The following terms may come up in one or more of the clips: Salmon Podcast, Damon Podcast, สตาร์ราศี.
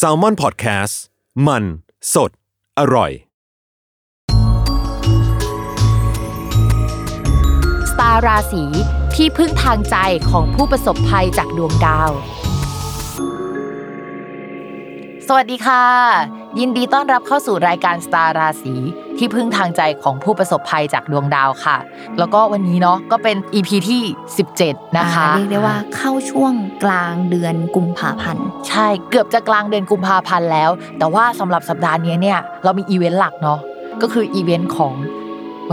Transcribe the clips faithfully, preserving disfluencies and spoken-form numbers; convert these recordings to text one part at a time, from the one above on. Salmon Podcast มันสดอร่อย สตาร์ราศีที่พึ่งทางใจของผู้ประสบภัยจากดวงดาวสวัสดีค่ะยินดีต้อนรับเข้าสู่รายการสตาร์ราศีที่พึ่งทางใจของผู้ประสบภัยจากดวงดาวค่ะแล้วก็วันนี้เนาะก็เป็น อี พี ที่สิบเจ็ดนะคะเรียกได้ว่าเข้าช่วงกลางเดือนกุมภาพันธ์ใช่เกือบจะกลางเดือนกุมภาพันธ์แล้วแต่ว่าสำหรับสัปดาห์นี้เนี่ยเรามีอีเวนต์หลักเนาะก็คืออีเวนต์ของว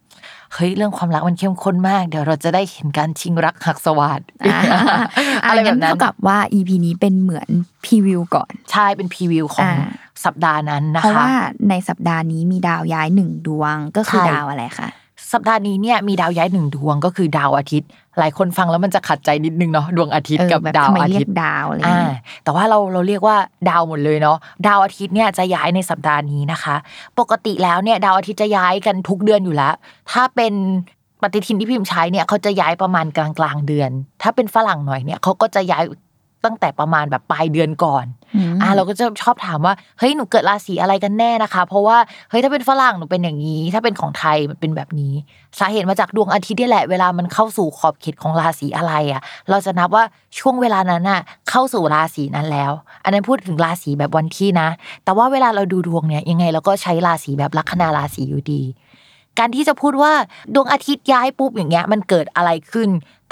เฮ้ยเรื่องความรักมันเข้มข้นมากเดี๋ยวเราจะได้เห็นการชิงรักหักสวัสดิ์อะไรแบบนั้นเท่ากับว่า อี พี นี้เป็นเหมือนพรีวิวก่อนใช่เป็นพรีวิวของสัปดาห์นั้นนะคะเพราะว่าในสัปดาห์นี้มีดาวย้ายหนึ่งดวงก็คือดาวอะไรคะสัปดาห์นี้เนี่ยมีดาวย้ายหนึ่งดวงก็คือดาวอาทิตย์หลายคนฟังแล้วมันจะขัดใจนิดนึงเนาะดวงอาทิตย์กับดาวอาทิตย์ดาวอะไรอ่าแต่ว่าเราเราเรียกว่าดาวหมดเลยเนาะดาวอาทิตย์เนี่ยจะย้ายในสัปดาห์นี้นะคะปกติแล้วเนี่ยดาวอาทิตย์จะย้ายกันทุกเดือนอยู่แล้วถ้าเป็นปฏิทินที่พิมพ์ใช้เนี่ยเขาจะย้ายประมาณกลางๆเดือนถ้าเป็นฝรั่งหน่อยเนี่ยเขาก็จะย้ายตั้งแต่ประมาณแบบปลายเดือนก่อนอ่าเราก็จะชอบถามว่าเฮ้ยหนูเกิดราศีอะไรกันแน่นะคะเพราะว่าเฮ้ยถ้าเป็นฝรั่งหนูเป็นอย่างนี้ถ้าเป็นของไทยมันเป็นแบบนี้สาเหตุมาจากดวงอาทิตย์นี่แหละเวลามันเข้าสู่ขอบเขตของราศีอะไรอ่ะเราจะนับว่าช่วงเวลานั้นน่ะเข้าสู่ราศีนั้นแล้วอันนั้นพูดถึงราศีแบบวันที่นะแต่ว่าเวลาเราดูดวงเนี่ยยังไงเราก็ใช้ราศีแบบลัคนาราศีอยู่ดีการที่จะพูดว่าดวงอาทิตย์ย้ายปุ๊บอย่างเงี้ยมันเกิดอะไรขึ้นแ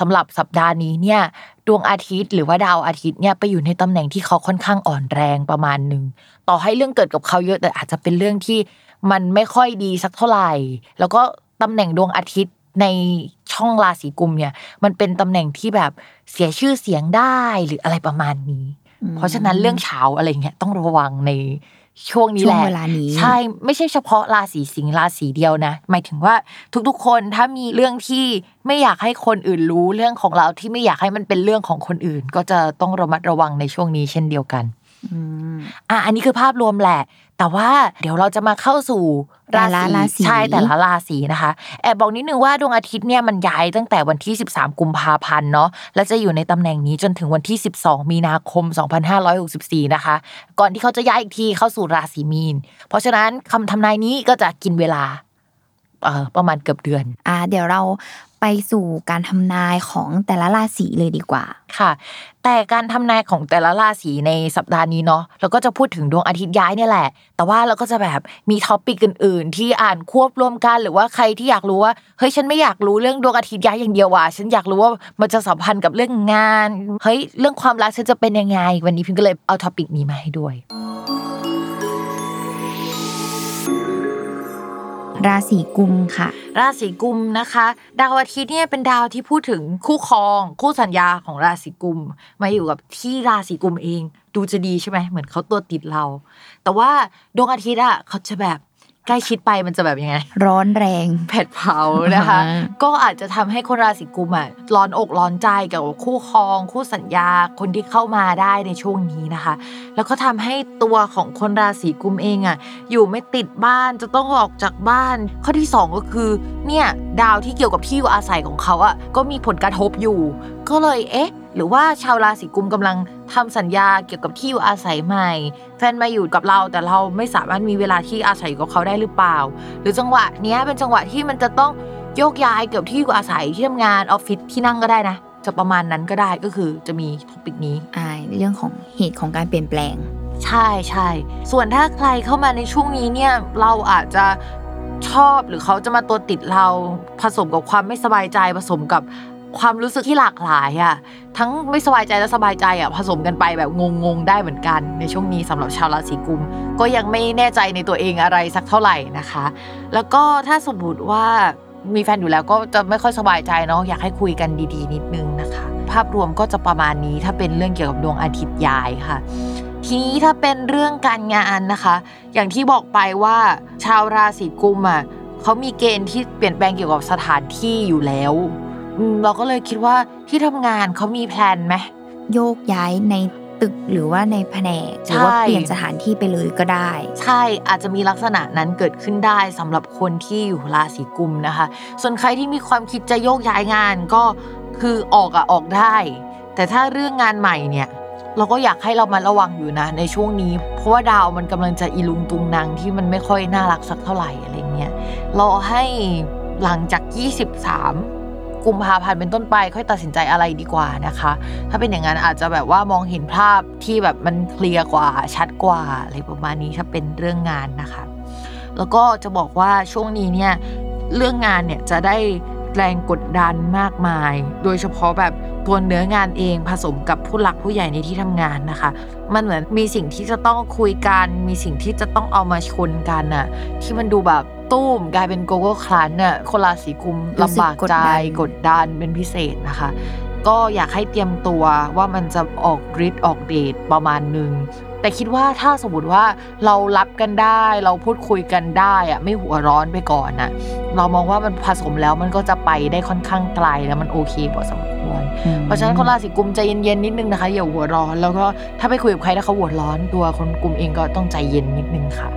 สำหรับสัปดาห์นี้เนี่ยดวงอาทิตย์หรือว่าดาวอาทิตย์เนี่ยไปอยู่ในตำแหน่งที่เขาค่อนข้างอ่อนแรงประมาณนึงต่อให้เรื่องเกิดกับเขาเยอะแต่อาจจะเป็นเรื่องที่มันไม่ค่อยดีสักเท่าไหร่แล้วก็ตำแหน่งดวงอาทิตย์ในช่องราศีกุมเนี่ยมันเป็นตำแหน่งที่แบบเสียชื่อเสียงได้หรืออะไรประมาณนี้เพราะฉะนั้นเรื่องเฉาอะไรเงี้ยต้องระวังในช่วงนี้แหละใช่ไม่ใช่เฉพาะราศีสิงห์ราศีเดียวนะหมายถึงว่าทุกๆคนถ้ามีเรื่องที่ไม่อยากให้คนอื่นรู้เรื่องของเราที่ไม่อยากให้มันเป็นเรื่องของคนอื่นก็จะต้องระมัดระวังในช่วงนี้เช่นเดียวกันอืมอ่ะอันนี้คือภาพรวมแหละแต่ว่าเดี๋ยวเราจะมาเข้าสู่ราศีใช่แต่ละราศีนะคะแอบบอกนิดนึงว่าดวงอาทิตย์เนี่ยมันย้ายตั้งแต่วันที่สิบสามกุมภาพันธ์เนาะและจะอยู่ในตำแหน่งนี้จนถึงวันที่สิบสองมีนาคมสองพันห้าร้อยหกสิบสี่นะคะก่อนที่เขาจะย้ายอีกทีเข้าสู่ราศีมีนเพราะฉะนั้นคำทำนายนี้ก็จะกินเวลาเอ่อประมาณเกือบเดือนอ่าเดี๋ยวเรา ไปสู่การทำนายของแต่ละราศีเลยดีกว่าค่ะแต่การทำนายของแต่ละราศีในสัปดาห์นี้เนาะเราก็จะพูดถึงดวงอาทิตย์ย้ายเนี่ยแหละแต่ว่าเราก็จะแบบมีท็อปปิกอื่นๆที่อ่านควบรวมกันหรือว่าใครที่อยากรู้ว่าเฮ้ยฉันไม่อยากรู้เรื่องดวงอาทิตย์ย้ายอย่างเดียวว่ะฉันอยากรู้ว่ามันจะสัมพันธ์กับเรื่องงานเฮ้ยเรื่องความรักฉันจะเป็นยังไงวันนี้พิมก็เลยเอาท็อปปิกนี้มาให้ด้วยราศีกุมค่ะราศีกุมนะคะดาวอาทิตย์เนี่ยเป็นดาวที่พูดถึงคู่ครองคู่สัญญาของราศีกุมมาอยู่กับที่ราศีกุมเองดูจะดีใช่ไหมเหมือนเขาตัวติดเราแต่ว่าดวงอาทิตย์อ่ะเขาจะแบบใกล้ชิดไปมันจะแบบยังไงร้อนแรงแผดเผานะคะ ก็อาจจะทำให้คนราศีกุมอ่ะร้อนอกร้อนใจกับคู่ครองคู่สัญญาคนที่เข้ามาได้ในช่วงนี้นะคะแล้วก็ทำให้ตัวของคนราศีกุมเองอ่ะอยู่ไม่ติดบ้านจะต้องออกจากบ้านข้อที่สองก็คือเนี่ยดาวที่เกี่ยวกับที่อยู่อาศัยของเขาอ่ะก็มีผลกระทบอยู่ก็เลยเอ๊ะหรือว่าชาวราศีกุมกำลังทำสัญญาเกี่ยวกับที่อยู่อาศัยใหม่แฟนมาอยู่กับเราแต่เราไม่สามารถมีเวลาที่อาศัยกับเขาได้หรือเปล่าหรือจังหวะเนี้ยเป็นจังหวะที่มันจะต้องโยกย้ายเกี่ยวกับที่อยู่อาศัยที่ทำงานออฟฟิศที่นั่งก็ได้นะจะประมาณนั้นก็ได้ก็คือจะมีท็อปิกนี้อ่าเรื่องของเหตุของการเปลี่ยนแปลงใช่ๆส่วนถ้าใครเข้ามาในช่วงนี้เนี่ยเราอาจจะชอบหรือเขาจะมาตัวติดเราผสมกับความไม่สบายใจผสมกับความรู้สึกที่หลากหลายอ่ะทั้งไม่สบายใจและสบายใจอ่ะผสมกันไปแบบงงๆได้เหมือนกันในช่วงนี้สำหรับชาวราศีกุมก็ยังไม่แน่ใจในตัวเองอะไรสักเท่าไหร่นะคะแล้วก็ถ้าสมมติว่ามีแฟนอยู่แล้วก็จะไม่ค่อยสบายใจเนาะอยากให้คุยกันดีๆนิดนึงนะคะภาพรวมก็จะประมาณนี้ถ้าเป็นเรื่องเกี่ยวกับดวงอาทิตย์ย้ายค่ะทีนี้ถ้าเป็นเรื่องการงานนะคะอย่างที่บอกไปว่าชาวราศีกุมอ่ะเขามีเกณฑ์ที่เปลี่ยนแปลงเกี่ยวกับสถานที่อยู่แล้วเราก็เลยคิดว่าที่ทำงานเขามีแพลนไหมโยกย้ายในตึกหรือว่าในแผนกหรือว่าเปลี่ยนสถานที่ไปเลยก็ได้ใช่อาจจะมีลักษณะนั้นเกิดขึ้นได้สำหรับคนที่อยู่ราศีกุมนะคะส่วนใครที่มีความคิดจะโยกย้ายงานก็คือออกอะออกได้แต่ถ้าเรื่องงานใหม่เนี่ยเราก็อยากให้เรามาระวังอยู่นะในช่วงนี้เพราะว่าดาวมันกำลังจะอีลุงตุงนางที่มันไม่ค่อยน่ารักสักเท่าไหร่อะไรเงี้ยรอให้หลังจากยี่สิบสามกุมภาพันธ์เป็นต้นไปค่อยตัดสินใจอะไรดีกว่านะคะถ้าเป็นอย่างนั้นอาจจะแบบว่ามองเห็นภาพที่แบบมันเคลียร์กว่าชัดกว่าอะไรประมาณนี้ถ้าเป็นเรื่องงานนะคะแล้วก็จะบอกว่าช่วงนี้เนี่ยเรื่องงานเนี่ยจะได้แรงกดดันมากมายโดยเฉพาะแบบตัวเนื้องานเองผสมกับผู้หลักผู้ใหญ่ในที่ทำงานนะคะมันเหมือนมีสิ่งที่จะต้องคุยกันมีสิ่งที่จะต้องเอามาชนกันน่ะที่มันดูแบบตู้มกลายเป็นโกโก้คลันน่ะคนราศีกุมลำบากใจกดดันเป็นพิเศษนะคะก็อยากให้เตรียมตัวว่ามันจะออกฤทธิ์ออกเดชประมาณนึงแต่คิดว่าถ้าสมมติว่าเรารับกันได้เราพูดคุยกันได้อะไม่หัวร้อนไปก่อนน่ะเรามองว่ามันผสมแล้วมันก็จะไปได้ค่อนข้างไกลแล้วมันโอเคพอสมควรเพราะฉะนั้นคนราศีกุมใจเย็นๆนิดนึงนะคะอย่าหัวร้อนแล้วก็ถ้าไปคุยกับใครถ้าเขาหัวร้อนตัวคนกุมเองก็ต้องใจเย็นนิดนึงค่ะ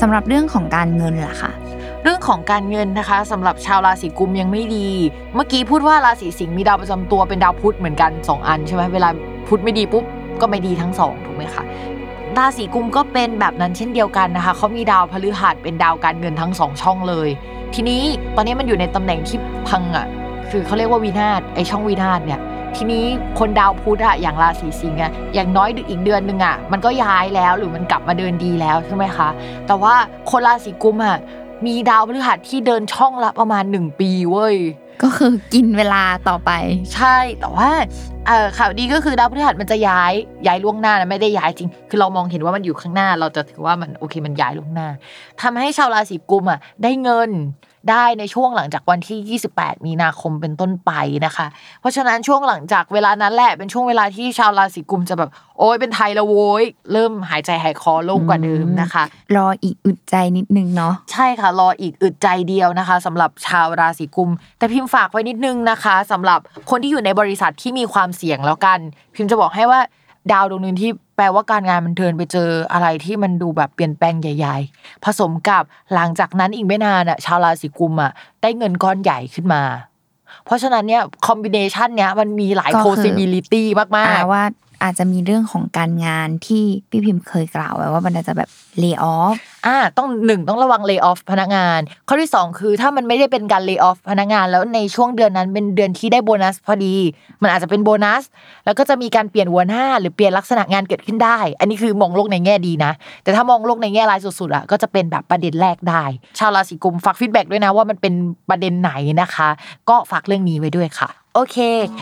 สำหรับเรื่องของการเงินล่ะค่ะเรื่องของการเงินนะคะสำหรับชาวราศีกุมยังไม่ดีเมื่อกี้พูดว่าราศีสิงห์มีดาวประจำตัวเป็นดาวพุธเหมือนกันสองอันใช่ไหมเวลาพุธไม่ดีปุ๊บก็ไม่ดีทั้งสองถูกไหมคะราศีกุมก็เป็นแบบนั้นเช่นเดียวกันนะคะเขามีดาวพฤหัสเป็นดาวการเงินทั้งสองช่องเลยทีนี้ตอนนี้มันอยู่ในตำแหน่งที่พังอ่ะคือเขาเรียกว่าวินาศไอช่องวินาศเนี่ยทีนี้คนดาวพุธอะอย่างราศีสิงห์อะอย่างน้อยอีกเดือนนึงอะมันก็ย้ายแล้วหรือมันกลับมาเดินดีแล้วใช่ไหมคะแต่ว่าคนราศีกุมอะมีดาวพฤหัสที่เดินช่องละประมาณหนึ่งปีเว้ยก็คือกินเวลาต่อไปใช่แต่ว่าเอ่อข่าวดีก็คือดาวพฤหัสมันจะย้ายย้ายล่วงหน้านะไม่ได้ย้ายจริงคือเรามองเห็นว่ามันอยู่ข้างหน้าเราจะถือว่ามันโอเคมันย้ายล่วงหน้าทำให้ชาวราศีกุมอ่ะได้เงินได้ในช่วงหลังจากวันที่ยี่สิบแปดมีนาคมเป็นต้นไปนะคะเพราะฉะนั้นช่วงหลังจากเวลานั้นแหละเป็นช่วงเวลาที่ชาวราศีกุมจะแบบโอ๊ยเป็นไทยละโว้ยเริ่มหายใจหายคอโล่งกว่าเดิมนะคะรออีกอึดใจนิดนึงเนาะใช่ค่ะรออีกอึดใจเดียวนะคะสำหรับชาวราศีกุมแต่พิมพ์ฝากไว้นิดนึงนะคะสำหรับคนที่อยู่ในบริษัทที่มีความเสี่ยงแล้วกันพิมพ์จะบอกให้ว่าดาวดวงนึงที่แปลว่าการงานมันเดินไปเจออะไรที่มันดูแบบเปลี่ยนแปลงใหญ่ๆผสมกับหลังจากนั้นอีกไม่นานอ่ะชาวราศีกุมอ่ะได้เงินก้อนใหญ่ขึ้นมาเพราะฉะนั้นเนี่ยคอมบิเนชันเนี้ยมันมีหลาย possibility มากๆว่า อาจจะมีเรื่องของการงานที่พี่พิมพ์เคยกล่าวไว้ว่ามันจะแบบ lay off อ่าต้องหนึ่งต้องระวัง lay off พนักงานข้อที่สองคือถ้ามันไม่ได้เป็นการ lay off พนักงานแล้วในช่วงเดือนนั้นเป็นเดือนที่ได้โบนัสพอดีมันอาจจะเป็นโบนัสแล้วก็จะมีการเปลี่ยนหัวหน้าหรือเปลี่ยนลักษณะงานเกิดขึ้นได้อันนี้คือมองโลกในแง่ดีนะแต่ถ้ามองโลกในแง่ร้ายสุดๆอ่ะก็จะเป็นแบบประเด็นแรกได้ชาวราศีกุมฝากฟีดแบ็กด้วยนะว่ามันเป็นประเด็นไหนนะคะก็ฝากเรื่องนี้ไว้ด้วยค่ะโอเค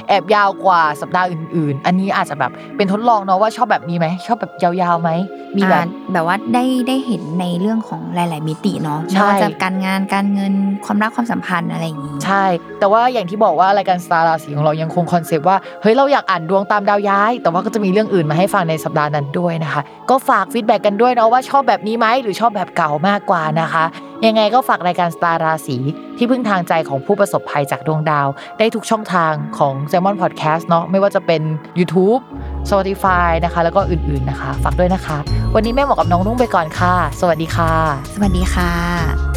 แอบยาวกว่าสัปดาห์อื่นๆอันนี้อาจจะแบบเป็นทดลองเนาะว่าชอบแบบนี้ไหมชอบแบบยาวๆไหมมีแบบแบบว่าได้ได้เห็นในเรื่องของหลายๆมิติเนาะไม่ว่าจะการงานการเงินความรักความสัมพันธ์อะไรอย่างงี้ใช่แต่ว่าอย่างที่บอกว่ารายการสตาร์ราศีของเรายังคงคอนเซปต์ว่าเฮ้ยเราอยากอ่านดวงตามดาวย้ายแต่ว่าก็จะมีเรื่องอื่นมาให้ฟังในสัปดาห์นั้นด้วยนะคะก็ฝากฟีดแบคกันด้วยเนาะว่าชอบแบบนี้ไหมหรือชอบแบบเก่ามากกว่านะคะยังไงก็ฝากรายการสตาร์ราศีที่พึ่งทางใจของผู้ประสบภัยจากดวงดาวได้ทุกช่องทางของ Damon Podcast เนาะไม่ว่าจะเป็น YouTube Spotify นะคะแล้วก็อื่นๆนะคะฝากด้วยนะคะวันนี้แม่หมอกับน้องนุ่งไปก่อนค่ะสวัสดีค่ะสวัสดีค่ะ